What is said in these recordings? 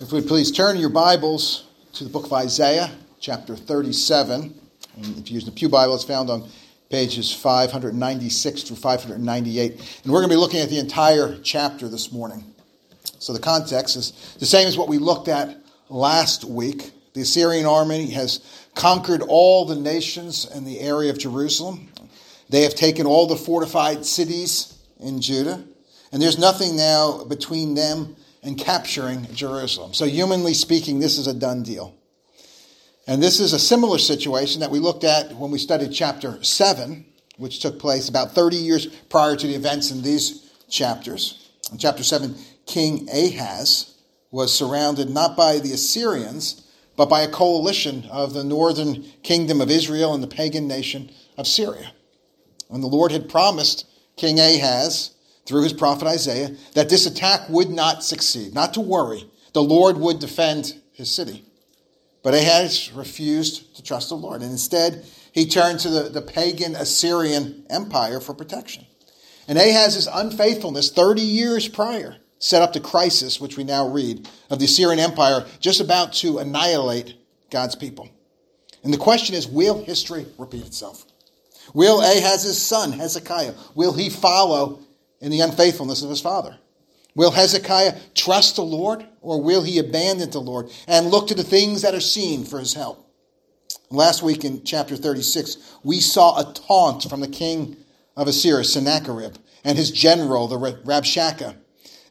If we please turn your Bibles to the book of Isaiah, chapter 37. And if you use the Pew Bible, it's found on pages 596 through 598. And we're going to be looking at the entire chapter this morning. So the context is the same as what we looked at last week. The Assyrian army has conquered all the nations in the area of Jerusalem. They have taken all the fortified cities in Judah. And there's nothing now between them and capturing Jerusalem. So humanly speaking, this is a done deal. And this is a similar situation that we looked at when we studied chapter 7, which took place about 30 years prior to the events in these chapters. In chapter 7, King Ahaz was surrounded not by the Assyrians, but by a coalition of the northern kingdom of Israel and the pagan nation of Syria. And the Lord had promised King Ahaz, through his prophet Isaiah, that this attack would not succeed. Not to worry, the Lord would defend his city. But Ahaz refused to trust the Lord, and instead he turned to the pagan Assyrian empire for protection. And Ahaz's unfaithfulness 30 years prior set up the crisis, which we now read, of the Assyrian empire just about to annihilate God's people. And the question is, will history repeat itself? Will Ahaz's son, Hezekiah, will he follow in the unfaithfulness of his father? Will Hezekiah trust the Lord, or will he abandon the Lord and look to the things that are seen for his help? Last week in chapter 36, we saw a taunt from the king of Assyria, Sennacherib, and his general, the Rabshakeh.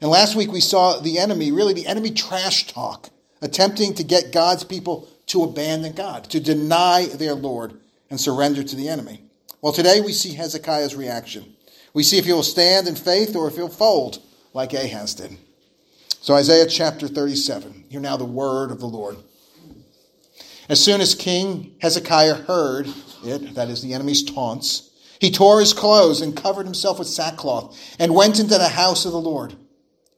And last week we saw the enemy, really the enemy trash talk, attempting to get God's people to abandon God, to deny their Lord and surrender to the enemy. Well, today we see Hezekiah's reaction. We see if he'll stand in faith or if he'll fold like Ahaz did. So Isaiah chapter 37, hear now the word of the Lord. As soon as King Hezekiah heard it, that is the enemy's taunts, he tore his clothes and covered himself with sackcloth and went into the house of the Lord.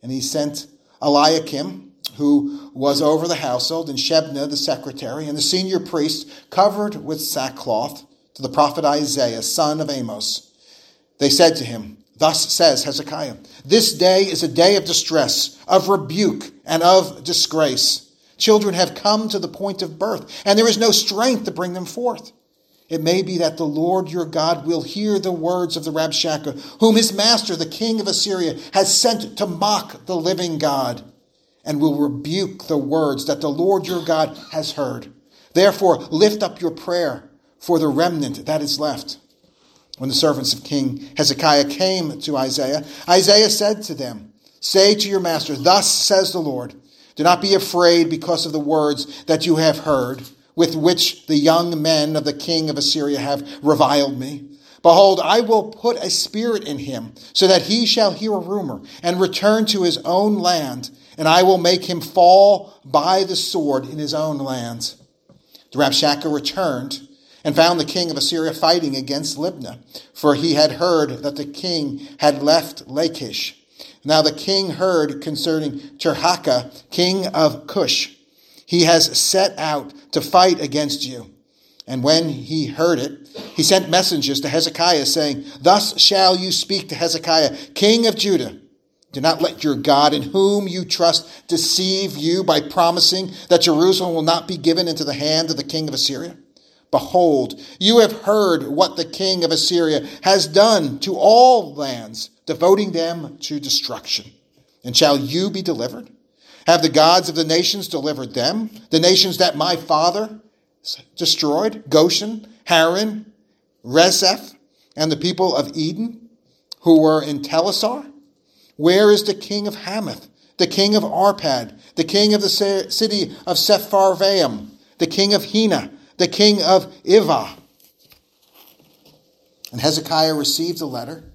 And he sent Eliakim, who was over the household, and Shebna, the secretary, and the senior priest, covered with sackcloth, to the prophet Isaiah, son of Amos. They said to him, "Thus says Hezekiah, this day is a day of distress, of rebuke, and of disgrace. Children have come to the point of birth, and there is no strength to bring them forth. It may be that the Lord your God will hear the words of the Rabshakeh, whom his master, the king of Assyria, has sent to mock the living God, and will rebuke the words that the Lord your God has heard. Therefore, lift up your prayer for the remnant that is left." When the servants of King Hezekiah came to Isaiah, Isaiah said to them, "Say to your master, thus says the Lord, do not be afraid because of the words that you have heard, with which the young men of the king of Assyria have reviled me. Behold, I will put a spirit in him, so that he shall hear a rumor and return to his own land, and I will make him fall by the sword in his own land." The Rabshakeh returned and found the king of Assyria fighting against Libna, for he had heard that the king had left Lachish. Now the king heard concerning Terhaka, king of Cush. "He has set out to fight against you." And when he heard it, he sent messengers to Hezekiah, saying, "Thus shall you speak to Hezekiah, king of Judah. Do not let your God, in whom you trust, deceive you by promising that Jerusalem will not be given into the hand of the king of Assyria. Behold, you have heard what the king of Assyria has done to all lands, devoting them to destruction. And shall you be delivered? Have the gods of the nations delivered them, the nations that my father destroyed, Goshen, Haran, Reseph, and the people of Eden, who were in Telesar? Where is the king of Hamath, the king of Arpad, the king of the city of Sepharvaim, the king of Hina, the king of Ivah?" And Hezekiah received the letter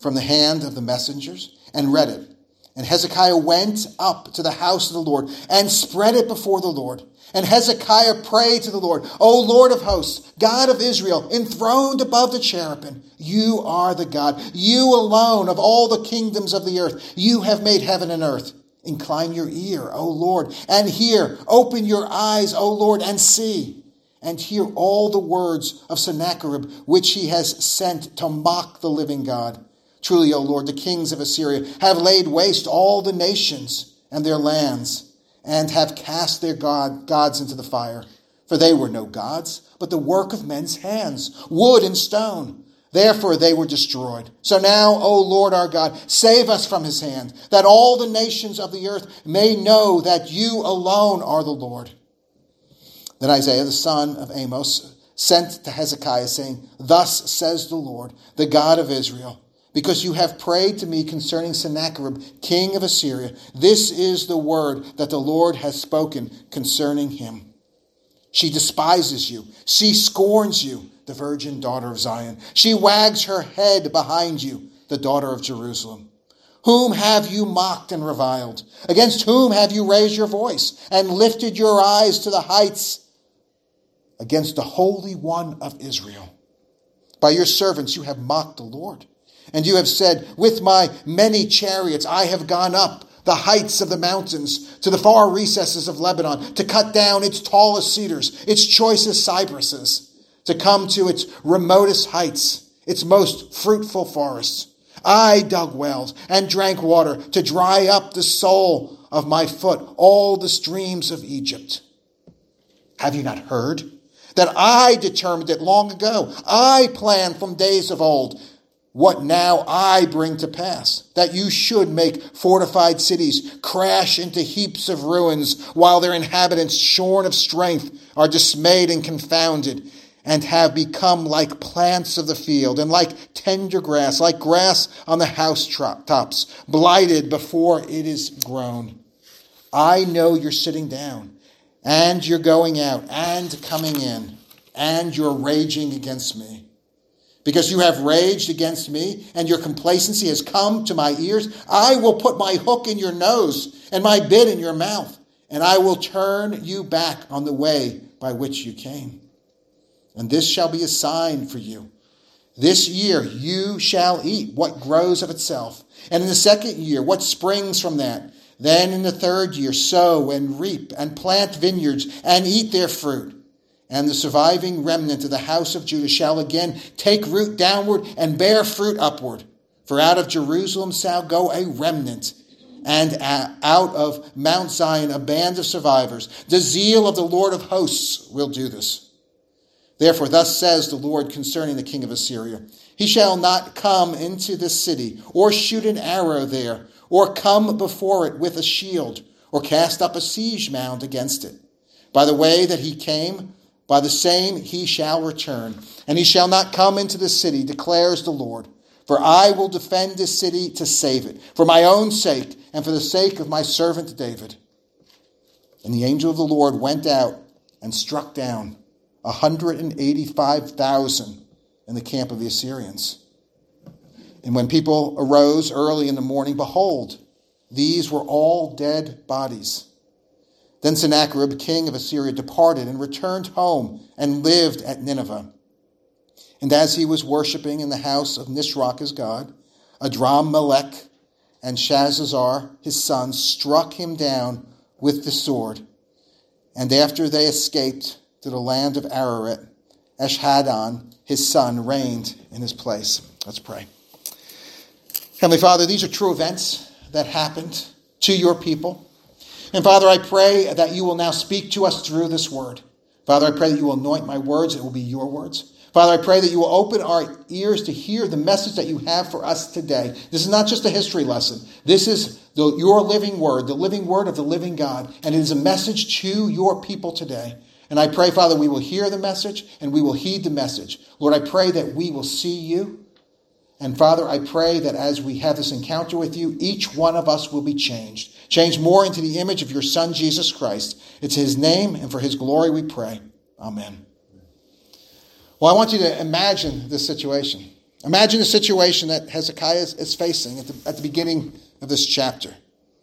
from the hand of the messengers and read it. And Hezekiah went up to the house of the Lord and spread it before the Lord. And Hezekiah prayed to the Lord, "O Lord of hosts, God of Israel, enthroned above the cherubim, you are the God, you alone of all the kingdoms of the earth. You have made heaven and earth. Incline your ear, O Lord, and hear. Open your eyes, O Lord, and see. And hear all the words of Sennacherib, which he has sent to mock the living God. Truly, O Lord, the kings of Assyria have laid waste all the nations and their lands, and have cast their gods into the fire. For they were no gods, but the work of men's hands, wood and stone. Therefore they were destroyed. So now, O Lord our God, save us from his hand, that all the nations of the earth may know that you alone are the Lord. Then Isaiah, the son of Amos, sent to Hezekiah, saying, Thus says the Lord, the God of Israel, because you have prayed to me concerning Sennacherib, king of Assyria, this is the word that the Lord has spoken concerning him. She despises you. She scorns you, the virgin daughter of Zion. She wags her head behind you, the daughter of Jerusalem. Whom have you mocked and reviled? Against whom have you raised your voice and lifted your eyes to the heights? Against the Holy One of Israel. By your servants you have mocked the Lord. And you have said, With my many chariots I have gone up the heights of the mountains, to the far recesses of Lebanon, to cut down its tallest cedars, its choicest cypresses, to come to its remotest heights, its most fruitful forests. I dug wells and drank water to dry up the sole of my foot, all the streams of Egypt. Have you not heard that I determined it long ago? I planned from days of old what now I bring to pass, that you should make fortified cities crash into heaps of ruins, while their inhabitants, shorn of strength, are dismayed and confounded, and have become like plants of the field, and like tender grass, like grass on the house tops, blighted before it is grown. I know you're sitting down, and you're going out, and coming in, and you're raging against me. Because you have raged against me, and your complacency has come to my ears, I will put my hook in your nose and my bit in your mouth, and I will turn you back on the way by which you came. And this shall be a sign for you. This year you shall eat what grows of itself, and in the second year what springs from that. Then in the third year sow and reap and plant vineyards and eat their fruit. And the surviving remnant of the house of Judah shall again take root downward and bear fruit upward. For out of Jerusalem shall go a remnant, and out of Mount Zion a band of survivors. The zeal of the Lord of hosts will do this. Therefore, thus says the Lord concerning the king of Assyria, He shall not come into this city, or shoot an arrow there, or come before it with a shield, or cast up a siege mound against it. By the way that he came, by the same he shall return, and he shall not come into the city, declares the Lord. For I will defend this city to save it, for my own sake, and for the sake of my servant David. And the angel of the Lord went out and struck down 185,000 in the camp of the Assyrians. And when people arose early in the morning, behold, these were all dead bodies. Then Sennacherib, king of Assyria, departed and returned home and lived at Nineveh. And as he was worshipping in the house of Nisroch his god, Adrammelech and Shazazar his son struck him down with the sword. And after they escaped to the land of Ararat, Esarhaddon his son reigned in his place. Let's pray. Heavenly Father, these are true events that happened to your people. And Father, I pray that you will now speak to us through this word. Father, I pray that you will anoint my words. It will be your words. Father, I pray that you will open our ears to hear the message that you have for us today. This is not just a history lesson. This is your living word, the living word of the living God. And it is a message to your people today. And I pray, Father, we will hear the message and we will heed the message. Lord, I pray that we will see you. And Father, I pray that as we have this encounter with you, each one of us will be changed. Change more into the image of your Son, Jesus Christ. It's his name, and for his glory we pray. Amen. Well, I want you to imagine this situation. Imagine the situation that Hezekiah is facing at the beginning of this chapter.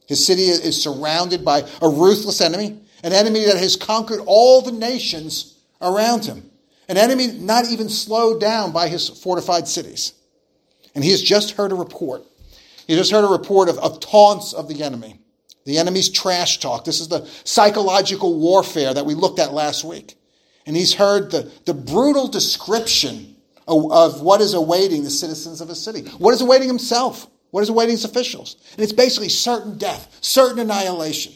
His city is surrounded by a ruthless enemy, an enemy that has conquered all the nations around him, an enemy not even slowed down by his fortified cities. And he has just heard a report. He just heard a report of taunts of the enemy. The enemy's trash talk. This is the psychological warfare that we looked at last week. And he's heard the brutal description of what is awaiting the citizens of his city. What is awaiting himself? What is awaiting his officials? And it's basically certain death, certain annihilation.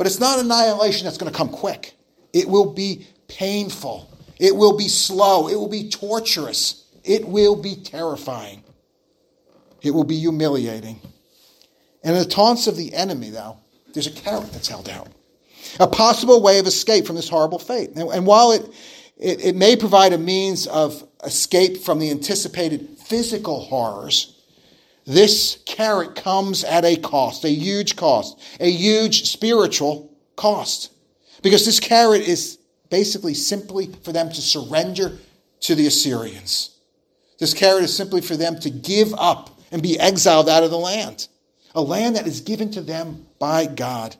But it's not annihilation that's going to come quick. It will be painful. It will be slow. It will be torturous. It will be terrifying. It will be humiliating. And in the taunts of the enemy, though, there's a carrot that's held out. A possible way of escape from this horrible fate. And while it may provide a means of escape from the anticipated physical horrors, this carrot comes at a cost, a huge cost, a huge spiritual cost. Because this carrot is basically simply for them to surrender to the Assyrians. This carrot is simply for them to give up and be exiled out of the land. A land that is given to them by God.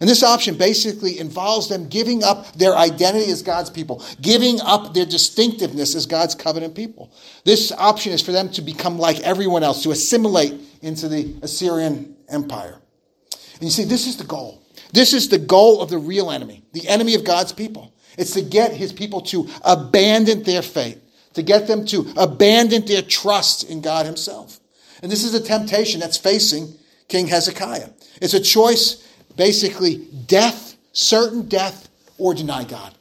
And this option basically involves them giving up their identity as God's people, giving up their distinctiveness as God's covenant people. This option is for them to become like everyone else, to assimilate into the Assyrian Empire. And you see, this is the goal. This is the goal of the real enemy, the enemy of God's people. It's to get his people to abandon their faith, to get them to abandon their trust in God himself. And this is a temptation that's facing King Hezekiah. It's a choice. Basically, death, certain death, or deny God.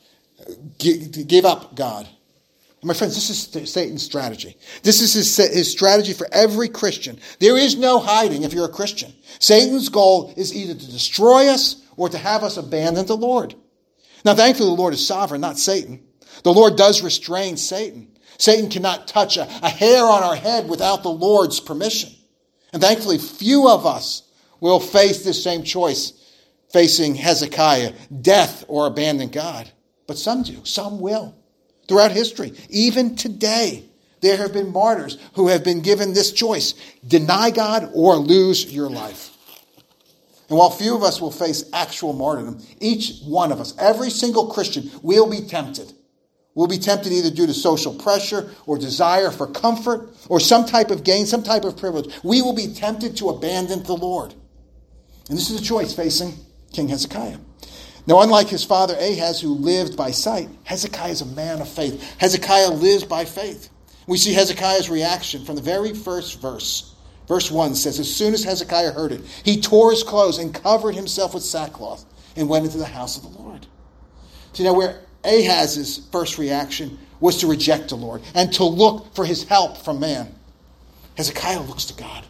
Give up God. And my friends, this is Satan's strategy. This is his strategy for every Christian. There is no hiding if you're a Christian. Satan's goal is either to destroy us or to have us abandon the Lord. Now, thankfully, the Lord is sovereign, not Satan. The Lord does restrain Satan. Satan cannot touch a hair on our head without the Lord's permission. And thankfully, few of us will face this same choice facing Hezekiah, death or abandon God. But some do. Some will. Throughout history, even today, there have been martyrs who have been given this choice. Deny God or lose your life. And while few of us will face actual martyrdom, each one of us, every single Christian, will be tempted. We'll be tempted either due to social pressure or desire for comfort or some type of gain, some type of privilege. We will be tempted to abandon the Lord. And this is a choice facing King Hezekiah. Now, unlike his father Ahaz, who lived by sight, Hezekiah is a man of faith. Hezekiah lives by faith. We see Hezekiah's reaction from the very first verse. Verse 1 says, as soon as Hezekiah heard it, he tore his clothes and covered himself with sackcloth and went into the house of the Lord. So now where Ahaz's first reaction was to reject the Lord and to look for his help from man, Hezekiah looks to God.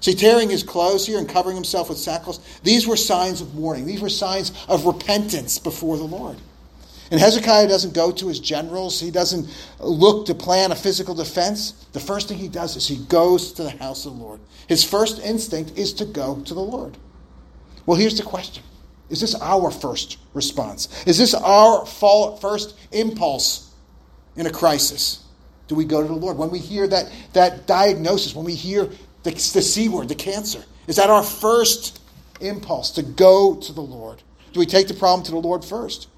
See, tearing his clothes here and covering himself with sackcloth, these were signs of mourning. These were signs of repentance before the Lord. And Hezekiah doesn't go to his generals. He doesn't look to plan a physical defense. The first thing he does is he goes to the house of the Lord. His first instinct is to go to the Lord. Well, here's the question. Is this our first response? Is this our first impulse in a crisis? Do we go to the Lord? When we hear that diagnosis, when we hear the C word, the cancer. Is that our first impulse, to go to the Lord? Do we take the problem to the Lord first?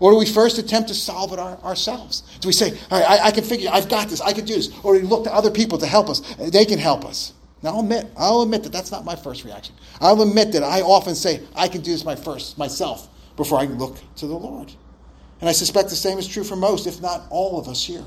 Or do we first attempt to solve it ourselves? Do we say, all right, I can figure it, I've got this, I can do this. Or do we look to other people to help us? They can help us. Now, I'll admit that that's not my first reaction. I'll admit that I often say, I can do this myself before I look to the Lord. And I suspect the same is true for most, if not all of us here.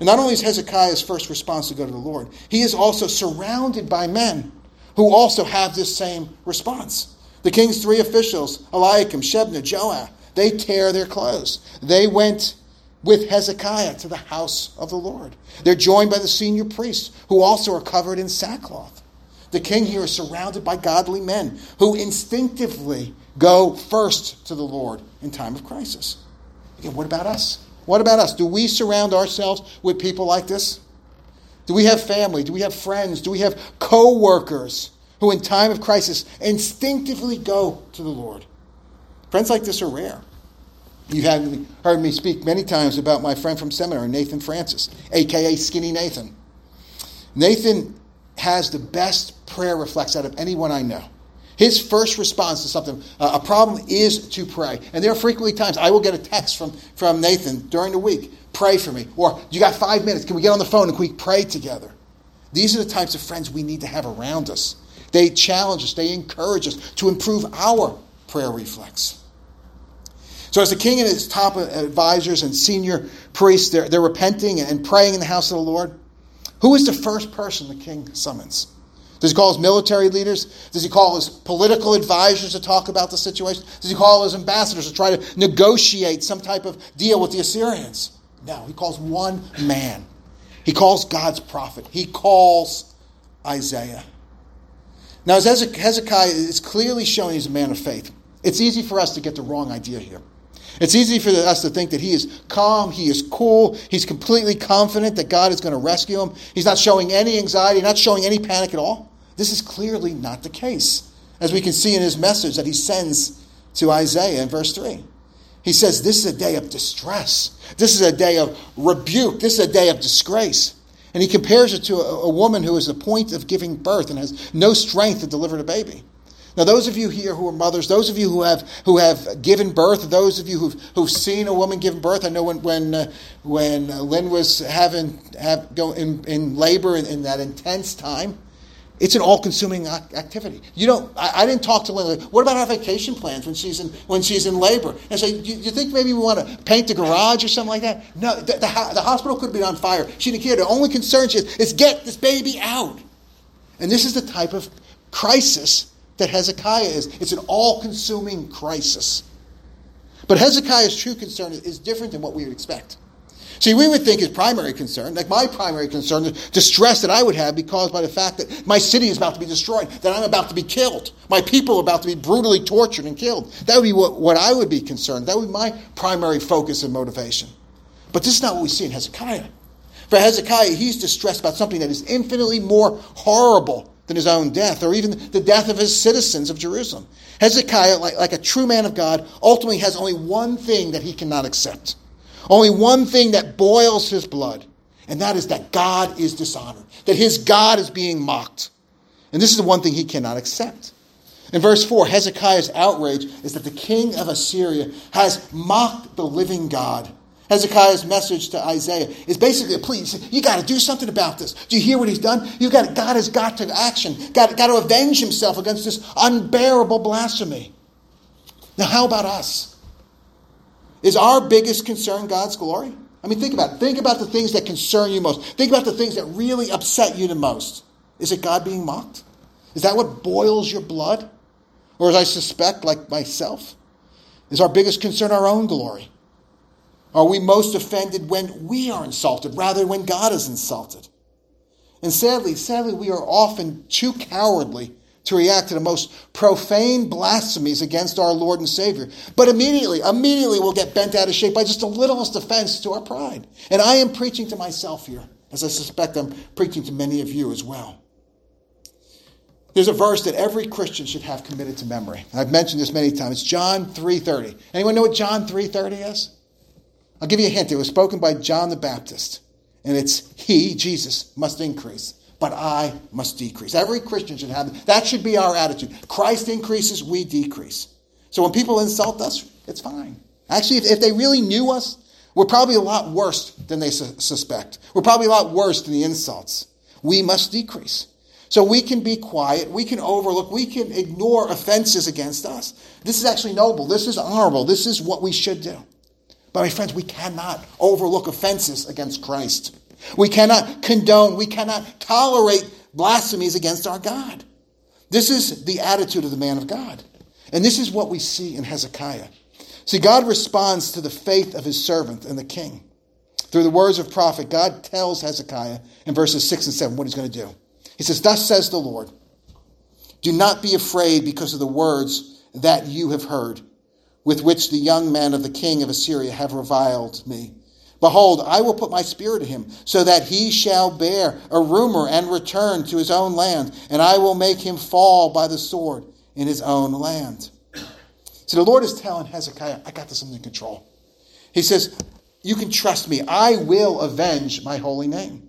And not only is Hezekiah's first response to go to the Lord, he is also surrounded by men who also have this same response. The king's three officials, Eliakim, Shebna, Joah, they tear their clothes. They went with Hezekiah to the house of the Lord. They're joined by the senior priests, who also are covered in sackcloth. The king here is surrounded by godly men who instinctively go first to the Lord in time of crisis. Again, what about us? What about us? Do we surround ourselves with people like this? Do we have family? Do we have friends? Do we have co-workers who in time of crisis instinctively go to the Lord? Friends like this are rare. You have heard me speak many times about my friend from seminary, Nathan Francis, a.k.a. Skinny Nathan. Nathan has the best prayer reflex out of anyone I know. His first response to something, a problem, is to pray. And there are frequently times I will get a text from Nathan during the week, pray for me. Or, you got 5 minutes, can we get on the phone and can we pray together? These are the types of friends we need to have around us. They challenge us, they encourage us to improve our prayer reflex. So as the king and his top advisors and senior priests, they're repenting and praying in the house of the Lord, who is the first person the king summons? Does he call his military leaders? Does he call his political advisors to talk about the situation? Does he call his ambassadors to try to negotiate some type of deal with the Assyrians? No, he calls one man. He calls God's prophet. He calls Isaiah. Now, as Hezekiah is clearly showing he's a man of faith, it's easy for us to get the wrong idea here. It's easy for us to think that he is calm, he is cool, he's completely confident that God is going to rescue him. He's not showing any anxiety, not showing any panic at all. This is clearly not the case, as we can see in his message that he sends to Isaiah in verse 3. He says, this is a day of distress. This is a day of rebuke. This is a day of disgrace. And he compares it to a woman who is at the point of giving birth and has no strength to deliver a baby. Now, those of you here who are mothers, those of you who have given birth, those of you who've seen a woman give birth. I know when Lynn was in labor in that intense time, it's an all-consuming activity. You don't. I didn't talk to Lynn. What about our vacation plans when she's in labor? And say, so you think maybe we want to paint the garage or something like that? No, the hospital could have been on fire. She didn't care. The only concern she is get this baby out. And this is the type of crisis that Hezekiah is. It's an all-consuming crisis. But Hezekiah's true concern is different than what we would expect. See, we would think his primary concern, like my primary concern, the distress that I would have be caused by the fact that my city is about to be destroyed, that I'm about to be killed, my people are about to be brutally tortured and killed. That would be what I would be concerned. That would be my primary focus and motivation. But this is not what we see in Hezekiah. For Hezekiah, he's distressed about something that is infinitely more horrible than his own death, or even the death of his citizens of Jerusalem. Hezekiah, like a true man of God, ultimately has only one thing that he cannot accept. Only one thing that boils his blood, and that is that God is dishonored, that his God is being mocked. And this is the one thing he cannot accept. In verse 4, Hezekiah's outrage is that the king of Assyria has mocked the living God. Hezekiah's message to Isaiah is basically a plea. You got to do something about this. Do you hear what he's done? God has got to action. Got to avenge himself against this unbearable blasphemy. Now, how about us? Is our biggest concern God's glory? I mean, think about it. Think about the things that concern you most. Think about the things that really upset you the most. Is it God being mocked? Is that what boils your blood? Or as I suspect, like myself, is our biggest concern our own glory? Are we most offended when we are insulted rather than when God is insulted? And sadly, we are often too cowardly to react to the most profane blasphemies against our Lord and Savior. But immediately we'll get bent out of shape by just the littlest offense to our pride. And I am preaching to myself here, as I suspect I'm preaching to many of you as well. There's a verse that every Christian should have committed to memory. And I've mentioned this many times. It's John 3:30. Anyone know what John 3:30 is? I'll give you a hint. It was spoken by John the Baptist. And it's, he, Jesus, must increase, but I must decrease. Every Christian should have that. That should be our attitude. Christ increases, we decrease. So when people insult us, it's fine. Actually, if they really knew us, we're probably a lot worse than they suspect. We're probably a lot worse than the insults. We must decrease. So we can be quiet, we can overlook, we can ignore offenses against us. This is actually noble. This is honorable. This is what we should do. But my friends, we cannot overlook offenses against Christ. We cannot condone, we cannot tolerate blasphemies against our God. This is the attitude of the man of God. And this is what we see in Hezekiah. See, God responds to the faith of his servant and the king. Through the words of prophet, God tells Hezekiah in verses 6 and 7 what he's going to do. He says, thus says the Lord, do not be afraid because of the words that you have heard, with which the young men of the king of Assyria have reviled me. Behold, I will put my spirit in him, so that he shall bear a rumor and return to his own land, and I will make him fall by the sword in his own land. So the Lord is telling Hezekiah, I got this under control. He says, you can trust me. I will avenge my holy name.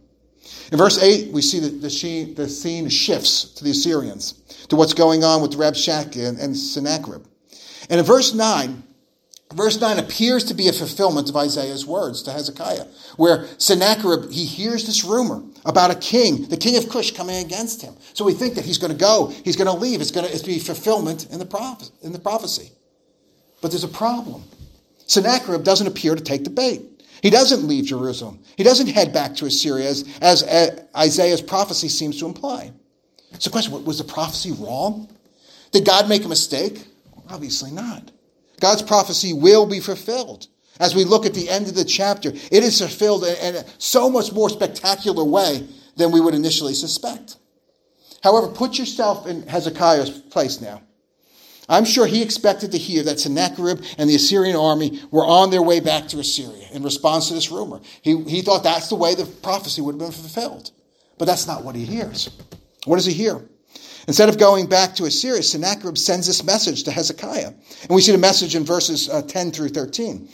In verse 8, we see that the scene shifts to the Assyrians, to what's going on with Rabshakeh and Sennacherib. And in verse 9 appears to be a fulfillment of Isaiah's words to Hezekiah, where Sennacherib, he hears this rumor about a king, the king of Cush, coming against him. So we think that he's going to go, he's going to leave, it's be fulfillment in the prophecy. But there's a problem. Sennacherib doesn't appear to take the bait. He doesn't leave Jerusalem. He doesn't head back to Assyria as Isaiah's prophecy seems to imply. So the question, was the prophecy wrong? Did God make a mistake? Obviously not. God's prophecy will be fulfilled. As we look at the end of the chapter, it is fulfilled in a so much more spectacular way than we would initially suspect. However, put yourself in Hezekiah's place now. I'm sure he expected to hear that Sennacherib and the Assyrian army were on their way back to Assyria in response to this rumor. He thought that's the way the prophecy would have been fulfilled. But that's not what he hears. What does he hear? Instead of going back to Assyria, Sennacherib sends this message to Hezekiah. And we see the message in verses 10 through 13.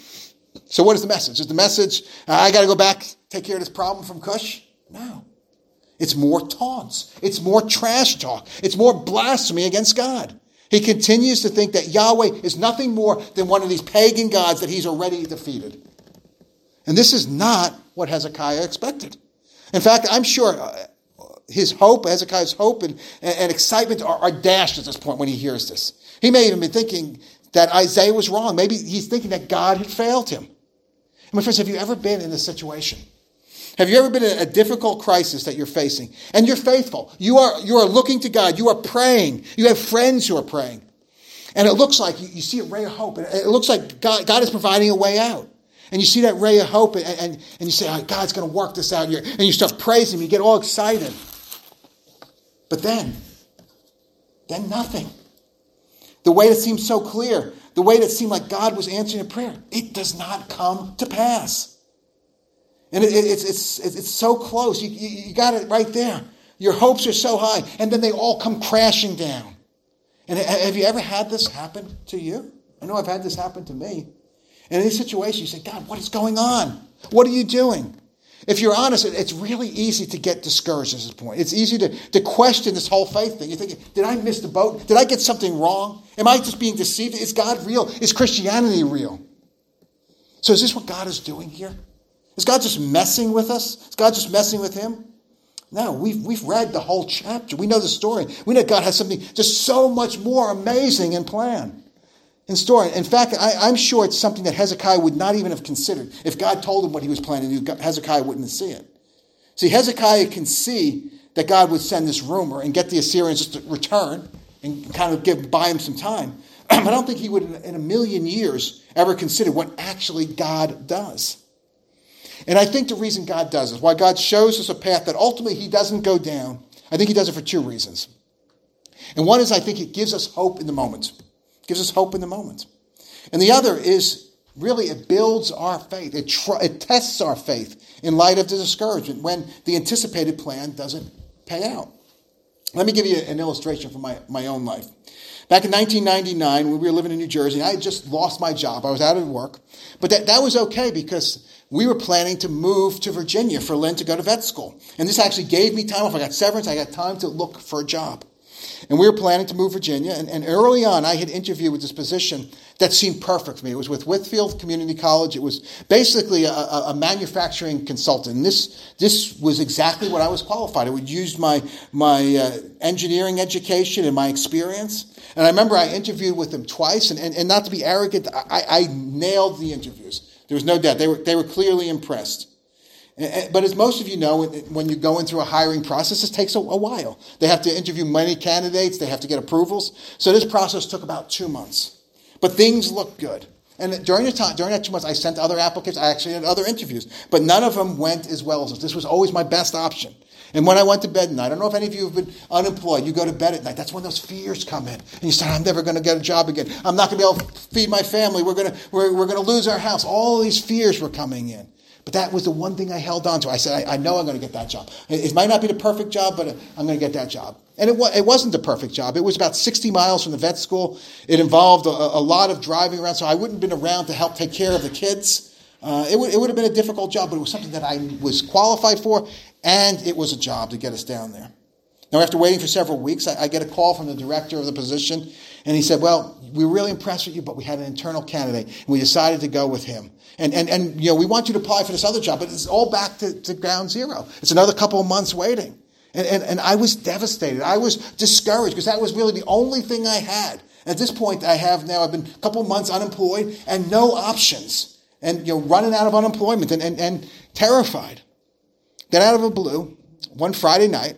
So what is the message? Is the message, I got to go back, take care of this problem from Cush? No. It's more taunts. It's more trash talk. It's more blasphemy against God. He continues to think that Yahweh is nothing more than one of these pagan gods that he's already defeated. And this is not what Hezekiah expected. In fact, I'm sure Hezekiah's hope and excitement are dashed at this point when he hears this. He may even be thinking that Isaiah was wrong. Maybe he's thinking that God had failed him. And my friends, have you ever been in this situation? Have you ever been in a difficult crisis that you're facing? And you're faithful. You are looking to God. You are praying. You have friends who are praying. And it looks like you see a ray of hope. And it looks like God is providing a way out. And you see that ray of hope and you say, oh, God's going to work this out. And you start praising Him. You get all excited. But then nothing. The way that seemed so clear, the way that seemed like God was answering a prayer, it does not come to pass. And it's so close. You got it right there. Your hopes are so high, and then they all come crashing down. And have you ever had this happen to you? I know I've had this happen to me. And in this situation, you say, God, what is going on? What are you doing? If you're honest, it's really easy to get discouraged at this point. It's easy to question this whole faith thing. You're thinking, did I miss the boat? Did I get something wrong? Am I just being deceived? Is God real? Is Christianity real? So is this what God is doing here? Is God just messing with us? Is God just messing with him? No, we've read the whole chapter. We know the story. We know God has something just so much more amazing in plan and story. In fact, I'm sure it's something that Hezekiah would not even have considered. If God told him what he was planning to do, Hezekiah wouldn't see it. See, Hezekiah can see that God would send this rumor and get the Assyrians to return and kind of buy him some time. But I don't think he would in a million years ever consider what actually God does. And I think the reason God does this, why God shows us a path that ultimately he doesn't go down, I think he does it for two reasons. And one is I think it gives us hope in the moment. It gives us hope in the moment. And the other is really it builds our faith. It tests our faith in light of the discouragement when the anticipated plan doesn't pay out. Let me give you an illustration from my own life. Back in 1999, when we were living in New Jersey, I had just lost my job. I was out of work. But that was okay because we were planning to move to Virginia for Lynn to go to vet school. And this actually gave me time off. I got severance. I got time to look for a job. And we were planning to move to Virginia. And early on, I had interviewed with this position that seemed perfect for me. It was with Whitfield Community College. It was basically a manufacturing consultant. And this was exactly what I was qualified. I would use my engineering education and my experience. And I remember I interviewed with them twice, and not to be arrogant, I nailed the interviews. There was no doubt. They were clearly impressed. But as most of you know, when you go in through a hiring process, it takes a while. They have to interview many candidates. They have to get approvals. So this process took about 2 months. But things looked good. And during that 2 months, I sent other applicants. I actually had other interviews. But none of them went as well as this. This was always my best option. And when I went to bed at night, I don't know if any of you have been unemployed. You go to bed at night. That's when those fears come in. And you say, I'm never going to get a job again. I'm not going to be able to feed my family. We're going to lose our house. All these fears were coming in. But that was the one thing I held on to. I said, I know I'm going to get that job. It might not be the perfect job, but I'm going to get that job. And it wasn't the perfect job. It was about 60 miles from the vet school. It involved a lot of driving around, so I wouldn't have been around to help take care of the kids. It would have been a difficult job, but it was something that I was qualified for, and it was a job to get us down there. Now, after waiting for several weeks, I get a call from the director of the position, and he said, well, we were really impressed with you, but we had an internal candidate, and we decided to go with him. And you know, we want you to apply for this other job, but it's all back to ground zero. It's another couple of months waiting. And I was devastated. I was discouraged because that was really the only thing I had. At this point, I've been a couple of months unemployed and no options. And, you know, running out of unemployment and terrified. Then out of the blue, one Friday night,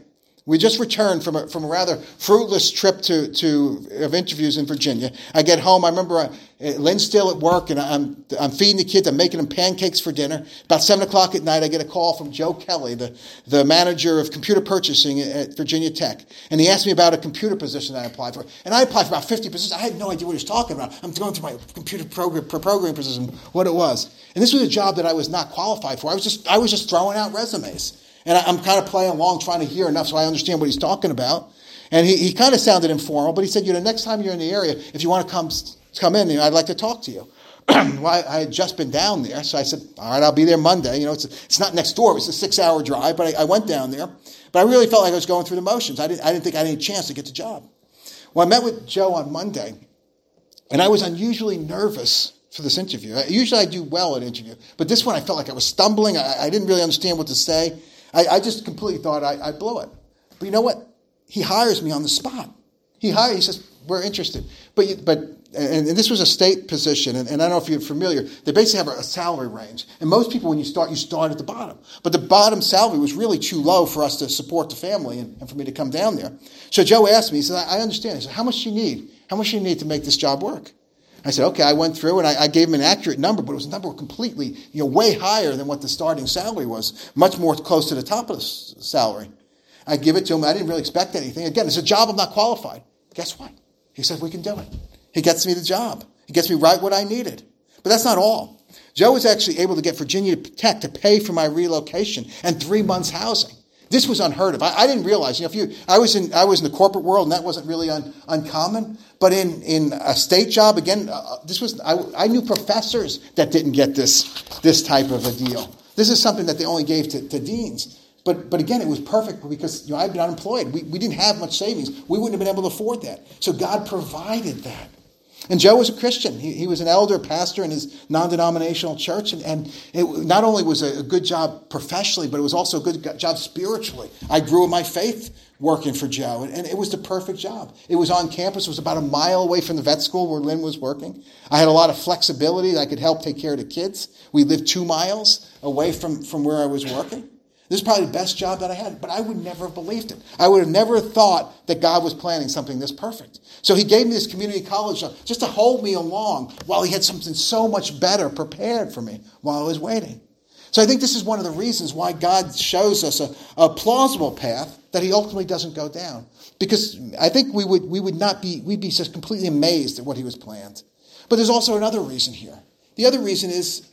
We just returned from a rather fruitless trip of interviews in Virginia. I get home. I remember Lynn's still at work, and I'm feeding the kids. I'm making them pancakes for dinner. About 7 o'clock at night, I get a call from Joe Kelly, the manager of computer purchasing at Virginia Tech. And he asked me about a computer position that I applied for. And I applied for about 50 positions. I had no idea what he was talking about. I'm going through my computer program position, what it was. And this was a job that I was not qualified for. I was just throwing out resumes. And I'm kind of playing along, trying to hear enough so I understand what he's talking about. And he kind of sounded informal, but he said, next time you're in the area, if you want to come in, I'd like to talk to you. Well, I had just been down there, so I said, all right, I'll be there Monday. It's not next door. It was a 6-hour drive, but I went down there. But I really felt like I was going through the motions. I didn't think I had any chance to get the job. Well, I met with Joe on Monday, and I was unusually nervous for this interview. Usually I do well at interview, but this one I felt like I was stumbling. I didn't really understand what to say. I just completely thought I blew it. But you know what? He hires me on the spot. He says, we're interested. And this was a state position, and I don't know if you're familiar. They basically have a salary range. And most people, when you start at the bottom. But the bottom salary was really too low for us to support the family and for me to come down there. So Joe asked me, he said, I understand. He said, how much do you need? How much do you need to make this job work? I said, okay, I went through and I gave him an accurate number, but it was a number completely, way higher than what the starting salary was, much more close to the top of the salary. I give it to him. I didn't really expect anything. Again, it's a job I'm not qualified. Guess what? He said, we can do it. He gets me the job. He gets me right what I needed. But that's not all. Joe was actually able to get Virginia Tech to pay for my relocation and 3 months housing. This was unheard of. I didn't realize, I was in the corporate world and that wasn't really uncommon. But in a state job, again, I knew professors that didn't get this type of a deal. This is something that they only gave to deans. But again, it was perfect because I'd been unemployed. We didn't have much savings. We wouldn't have been able to afford that. So God provided that. And Joe was a Christian. He was an elder pastor in his non-denominational church. And it not only was a good job professionally, but it was also a good job spiritually. I grew in my faith working for Joe. And it was the perfect job. It was on campus. It was about a mile away from the vet school where Lynn was working. I had a lot of flexibility. I could help take care of the kids. We lived 2 miles away from where I was working. This is probably the best job that I had, but I would never have believed it. I would have never thought that God was planning something this perfect. So he gave me this community college job just to hold me along while he had something so much better prepared for me while I was waiting. So I think this is one of the reasons why God shows us a plausible path that he ultimately doesn't go down. Because I think we'd be just completely amazed at what he was planned. But there's also another reason here. The other reason is,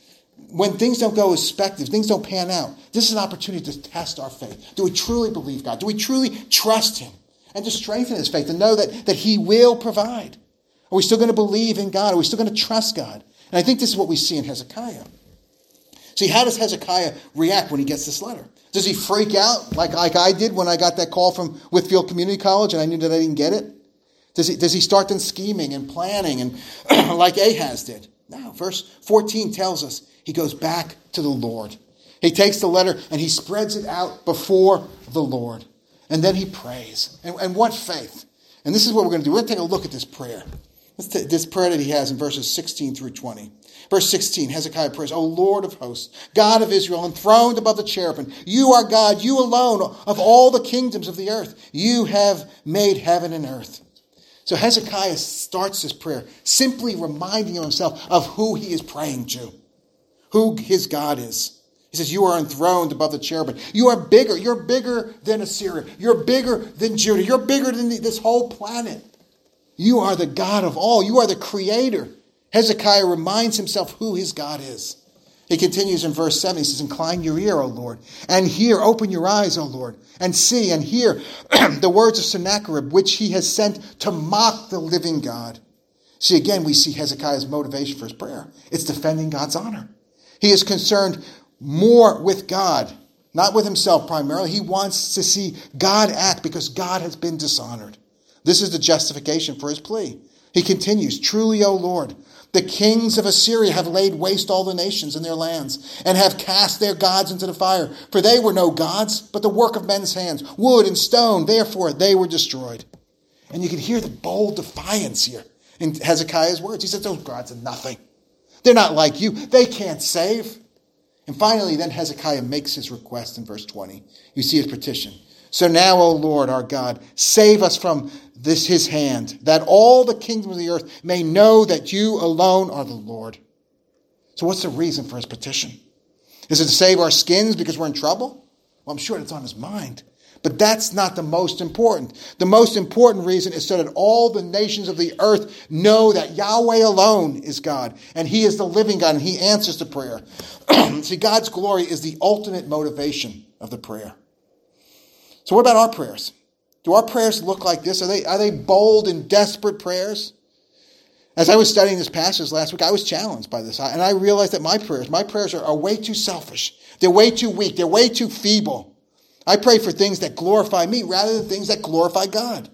when things don't go as expected, things don't pan out, this is an opportunity to test our faith. Do we truly believe God? Do we truly trust him? And to strengthen his faith and know that he will provide. Are we still going to believe in God? Are we still going to trust God? And I think this is what we see in Hezekiah. See, how does Hezekiah react when he gets this letter? Does he freak out like I did when I got that call from Whitfield Community College and I knew that I didn't get it? Does he start then scheming and planning and like Ahaz did? No, verse 14 tells us he goes back to the Lord. He takes the letter and he spreads it out before the Lord. And then he prays. And what faith. And this is what we're going to do. We're going to take a look at this prayer. This prayer that he has in verses 16 through 20. Verse 16, Hezekiah prays, O Lord of hosts, God of Israel, enthroned above the cherubim, you are God, you alone, of all the kingdoms of the earth. You have made heaven and earth. So Hezekiah starts this prayer simply reminding himself of who he is praying to. Who his God is. He says, you are enthroned above the cherubim. You are bigger. You're bigger than Assyria. You're bigger than Judah. You're bigger than this whole planet. You are the God of all. You are the creator. Hezekiah reminds himself who his God is. He continues in verse 7. He says, incline your ear, O Lord, and hear. Open your eyes, O Lord, and see and hear the words of Sennacherib, which he has sent to mock the living God. See, again, we see Hezekiah's motivation for his prayer. It's defending God's honor. He is concerned more with God, not with himself primarily. He wants to see God act because God has been dishonored. This is the justification for his plea. He continues, truly, O Lord, the kings of Assyria have laid waste all the nations and their lands and have cast their gods into the fire. For they were no gods, but the work of men's hands, wood and stone. Therefore, they were destroyed. And you can hear the bold defiance here in Hezekiah's words. He said, those gods are nothing. They're not like you. They can't save. And finally, then Hezekiah makes his request in verse 20. You see his petition. So now, O Lord, our God, save us from this his hand, that all the kingdoms of the earth may know that you alone are the Lord. So what's the reason for his petition? Is it to save our skins because we're in trouble? Well, I'm sure it's on his mind. But that's not the most important. The most important reason is so that all the nations of the earth know that Yahweh alone is God, and he is the living God, and he answers to prayer. See, God's glory is the ultimate motivation of the prayer. So what about our prayers? Do our prayers look like this? Are they bold and desperate prayers? As I was studying this passage last week, I was challenged by this. And I realized that my prayers are way too selfish. They're way too weak. They're way too feeble. I pray for things that glorify me rather than things that glorify God.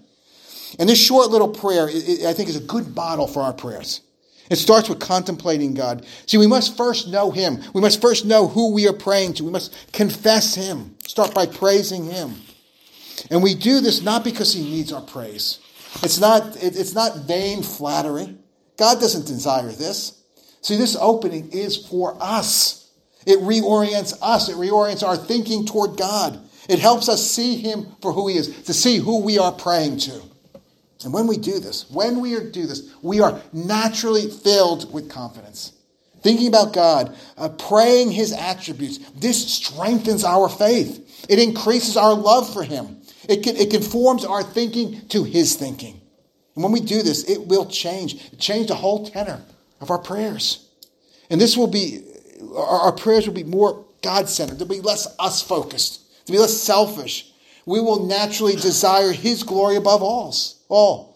And this short little prayer, I think, is a good model for our prayers. It starts with contemplating God. See, we must first know him. We must first know who we are praying to. We must confess him. Start by praising him. And we do this not because he needs our praise. It's not vain flattery. God doesn't desire this. See, this opening is for us. It reorients us. It reorients our thinking toward God. It helps us see him for who he is, to see who we are praying to. And when we do this, we are naturally filled with confidence. Thinking about God, praying his attributes, this strengthens our faith. It increases our love for him. It conforms our thinking to his thinking. And when we do this, it will change the whole tenor of our prayers. And this will be, our prayers will be more God-centered. They'll be less us-focused. They'll be less selfish. We will naturally desire his glory above all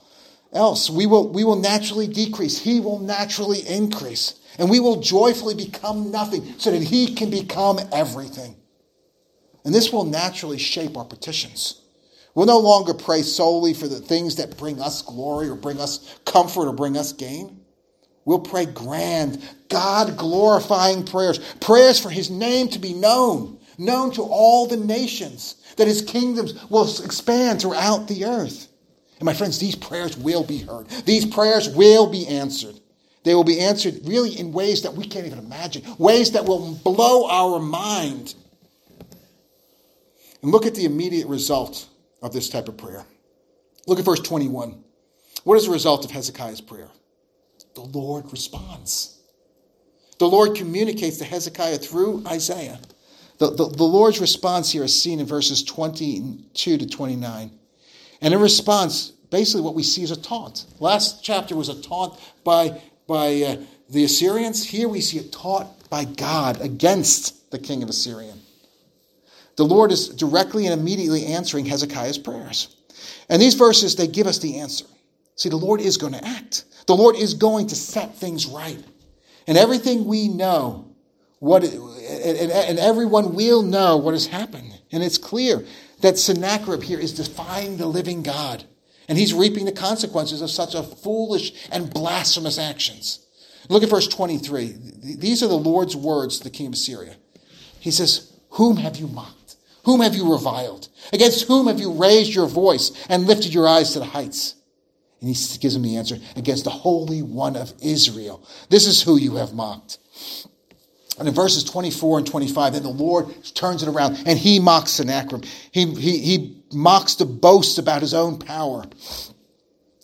else. We will naturally decrease. He will naturally increase. And we will joyfully become nothing so that he can become everything. And this will naturally shape our petitions. We'll no longer pray solely for the things that bring us glory or bring us comfort or bring us gain. We'll pray grand, God-glorifying prayers. Prayers for his name to be known to all the nations, that his kingdoms will expand throughout the earth. And my friends, these prayers will be heard. These prayers will be answered. They will be answered really in ways that we can't even imagine, ways that will blow our mind. And look at the immediate result of this type of prayer. Look at verse 21. What is the result of Hezekiah's prayer? The Lord responds. The Lord communicates to Hezekiah through Isaiah. The Lord's response here is seen in verses 22 to 29. And in response, basically what we see is a taunt. Last chapter was a taunt by the Assyrians. Here we see a taunt by God against the king of Assyria. The Lord is directly and immediately answering Hezekiah's prayers. And these verses, they give us the answer. See, the Lord is going to act. The Lord is going to set things right. And everything we know, and everyone will know what has happened. And it's clear that Sennacherib here is defying the living God. And he's reaping the consequences of such a foolish and blasphemous actions. Look at verse 23. These are the Lord's words to the king of Assyria. He says, "Whom have you mocked? Whom have you reviled? Against whom have you raised your voice and lifted your eyes to the heights?" And he gives him the answer, "Against the Holy One of Israel. This is who you have mocked." And in verses 24 and 25, then the Lord turns it around and he mocks Sennacherib. He mocks the boast about his own power.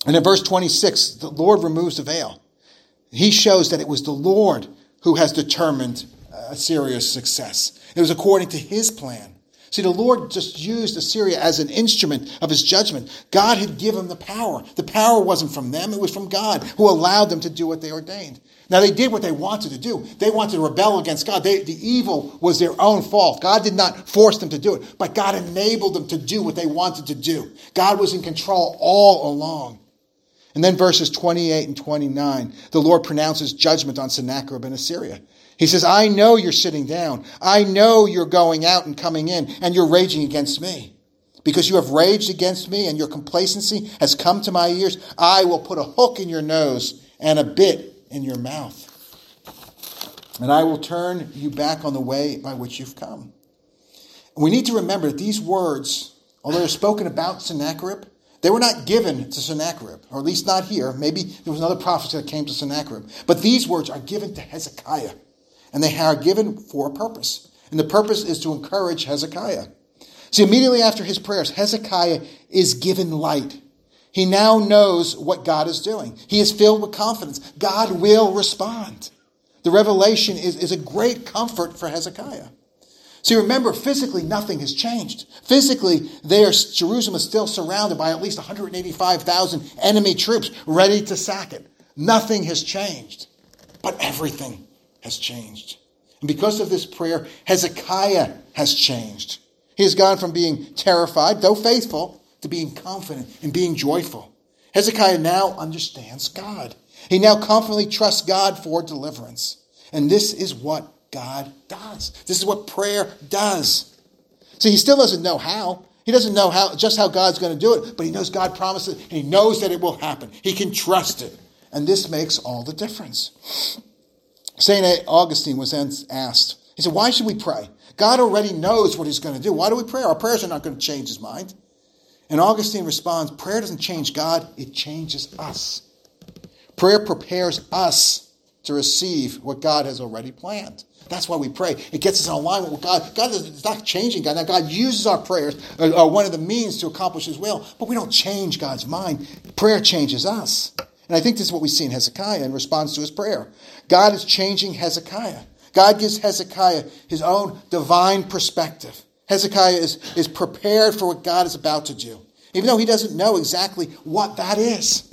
And in verse 26, the Lord removes the veil. He shows that it was the Lord who has determined Assyria's success. It was according to his plan. See, the Lord just used Assyria as an instrument of his judgment. God had given the power. The power wasn't from them. It was from God, who allowed them to do what they ordained. Now, they did what they wanted to do. They wanted to rebel against God. The evil was their own fault. God did not force them to do it, but God enabled them to do what they wanted to do. God was in control all along. And then verses 28 and 29, the Lord pronounces judgment on Sennacherib and Assyria. He says, "I know you're sitting down. I know you're going out and coming in, and you're raging against me. Because you have raged against me, and your complacency has come to my ears, I will put a hook in your nose and a bit in your mouth. And I will turn you back on the way by which you've come." We need to remember that these words, although they're spoken about Sennacherib, they were not given to Sennacherib, or at least not here. Maybe there was another prophecy that came to Sennacherib. But these words are given to Hezekiah. And they are given for a purpose. And the purpose is to encourage Hezekiah. See, immediately after his prayers, Hezekiah is given light. He now knows what God is doing. He is filled with confidence. God will respond. The revelation is a great comfort for Hezekiah. See, remember, physically nothing has changed. Physically, Jerusalem is still surrounded by at least 185,000 enemy troops ready to sack it. Nothing has changed, but everything has changed. And because of this prayer, Hezekiah has changed. He has gone from being terrified, though faithful, to being confident and being joyful. Hezekiah now understands God. He now confidently trusts God for deliverance. And this is what God does. This is what prayer does. See, he still doesn't know how. He doesn't know how God's going to do it, but he knows God promises, and he knows that it will happen. He can trust it. And this makes all the difference. St. Augustine was then asked, he said, why should we pray? God already knows what he's going to do. Why do we pray? Our prayers are not going to change his mind. And Augustine responds, prayer doesn't change God, it changes us. Prayer prepares us to receive what God has already planned. That's why we pray. It gets us in alignment with God. God is not changing God. Now, God uses our prayers as one of the means to accomplish his will, but we don't change God's mind. Prayer changes us. And I think this is what we see in Hezekiah in response to his prayer. God is changing Hezekiah. God gives Hezekiah his own divine perspective. Hezekiah is prepared for what God is about to do, even though he doesn't know exactly what that is.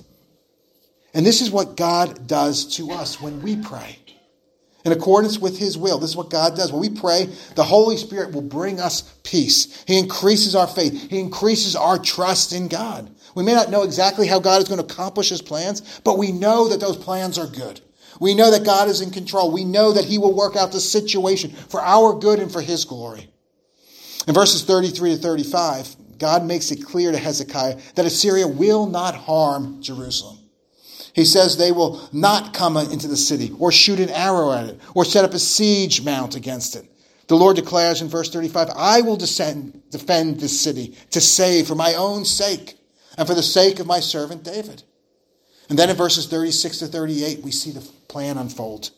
And this is what God does to us when we pray. In accordance with his will, this is what God does. When we pray, the Holy Spirit will bring us peace. He increases our faith. He increases our trust in God. We may not know exactly how God is going to accomplish his plans, but we know that those plans are good. We know that God is in control. We know that he will work out the situation for our good and for his glory. In verses 33 to 35, God makes it clear to Hezekiah that Assyria will not harm Jerusalem. He says they will not come into the city or shoot an arrow at it or set up a siege mount against it. The Lord declares in verse 35, I will defend this city to save for my own sake and for the sake of my servant David. And then in verses 36 to 38, we see the plan unfold.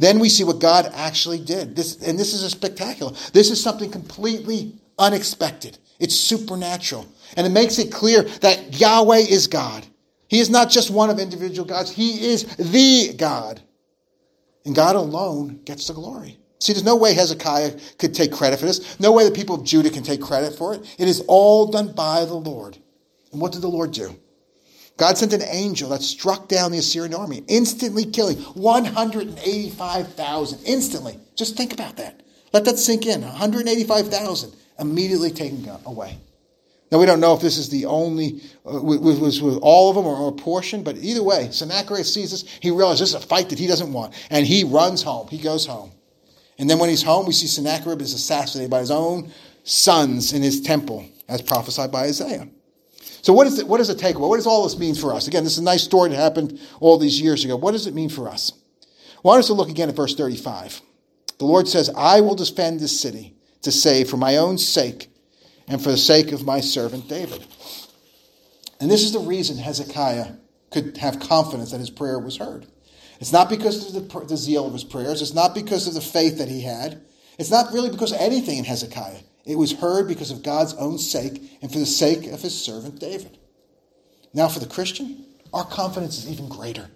Then we see what God actually did. This is a spectacular. This is something completely unexpected. It's supernatural. And it makes it clear that Yahweh is God. He is not just one of individual gods. He is the God. And God alone gets the glory. See, there's no way Hezekiah could take credit for this. No way the people of Judah can take credit for it. It is all done by the Lord. And what did the Lord do? God sent an angel that struck down the Assyrian army, instantly killing 185,000. Instantly. Just think about that. Let that sink in. 185,000 immediately taken away. Now, we don't know if this is the only, with all of them or a portion, but either way, Sennacherib sees this. He realizes this is a fight that he doesn't want, and he runs home. He goes home. And then when he's home, we see Sennacherib is assassinated by his own sons in his temple, as prophesied by Isaiah. So what is the takeaway? What does all this mean for us? Again, this is a nice story that happened all these years ago. What does it mean for us? Well, I want us to look again at verse 35. The Lord says, I will defend this city to save for my own sake, and for the sake of my servant David. And this is the reason Hezekiah could have confidence that his prayer was heard. It's not because of the zeal of his prayers. It's not because of the faith that he had. It's not really because of anything in Hezekiah. It was heard because of God's own sake and for the sake of his servant David. Now for the Christian, our confidence is even greater.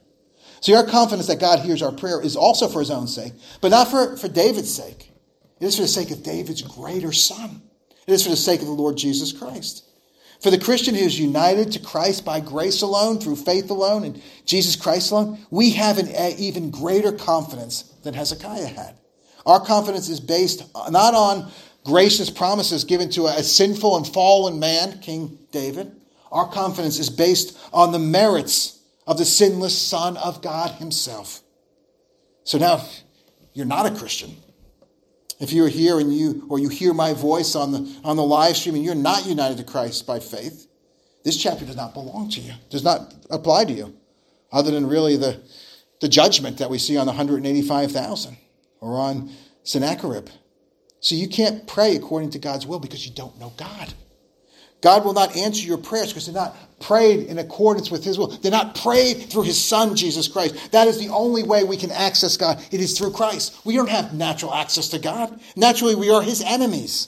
See, our confidence that God hears our prayer is also for his own sake, but not for David's sake. It is for the sake of David's greater son. It is for the sake of the Lord Jesus Christ. For the Christian who is united to Christ by grace alone, through faith alone, and Jesus Christ alone, we have an even greater confidence than Hezekiah had. Our confidence is based not on gracious promises given to a sinful and fallen man, King David. Our confidence is based on the merits of the sinless Son of God himself. So now, if you're not a Christian, if you are here and you hear my voice on the live stream and you're not united to Christ by faith, this chapter does not belong to you, does not apply to you, other than really the judgment that we see on the 185,000 or on Sennacherib. So you can't pray according to God's will because you don't know God. God will not answer your prayers because they're not prayed in accordance with his will. They're not prayed through his son, Jesus Christ. That is the only way we can access God. It is through Christ. We don't have natural access to God. Naturally, we are his enemies.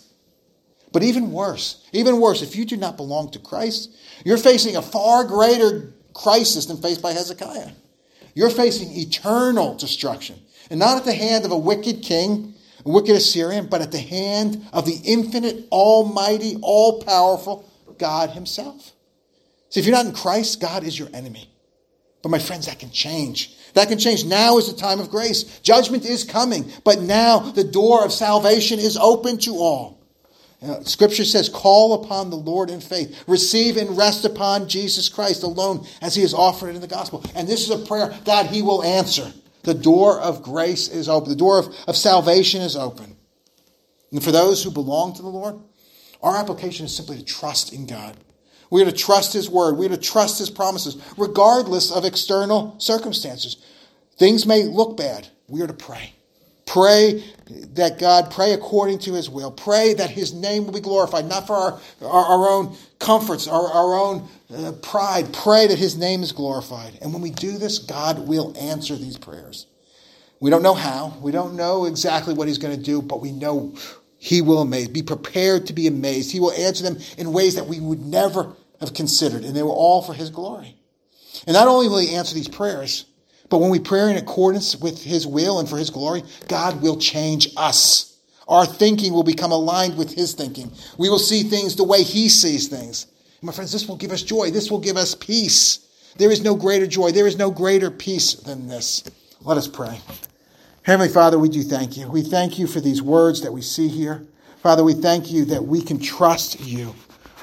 But even worse, if you do not belong to Christ, you're facing a far greater crisis than faced by Hezekiah. You're facing eternal destruction. And not at the hand of a wicked king, a wicked Assyrian, but at the hand of the infinite, almighty, all-powerful God himself. See, if you're not in Christ, God is your enemy. But my friends, that can change. That can change. Now is the time of grace. Judgment is coming, but now the door of salvation is open to all. Scripture says, call upon the Lord in faith. Receive and rest upon Jesus Christ alone as he is offered in the gospel. And this is a prayer that he will answer. The door of grace is open. The door of salvation is open. And for those who belong to the Lord, our application is simply to trust in God. We are to trust his word. We are to trust his promises, regardless of external circumstances. Things may look bad. We are to pray. Pray according to his will. Pray that his name will be glorified, not for our own comforts, our own pride. Pray that his name is glorified. And when we do this, God will answer these prayers. We don't know how. We don't know exactly what he's going to do, but we know he will amaze. Be prepared to be amazed. He will answer them in ways that we would never have considered, and they were all for his glory. And not only will he answer these prayers, but when we pray in accordance with his will and for his glory, God will change us. Our thinking will become aligned with his thinking. We will see things the way he sees things. And my friends, this will give us joy. This will give us peace. There is no greater joy. There is no greater peace than this. Let us pray. Heavenly Father, we do thank you. We thank you for these words that we see here. Father, we thank you that we can trust you.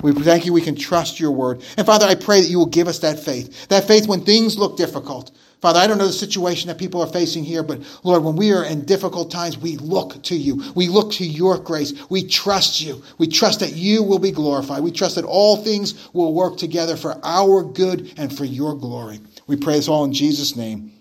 We thank you we can trust your word. And Father, I pray that you will give us that faith when things look difficult. Father, I don't know the situation that people are facing here, but Lord, when we are in difficult times, we look to you. We look to your grace. We trust you. We trust that you will be glorified. We trust that all things will work together for our good and for your glory. We pray this all in Jesus' name.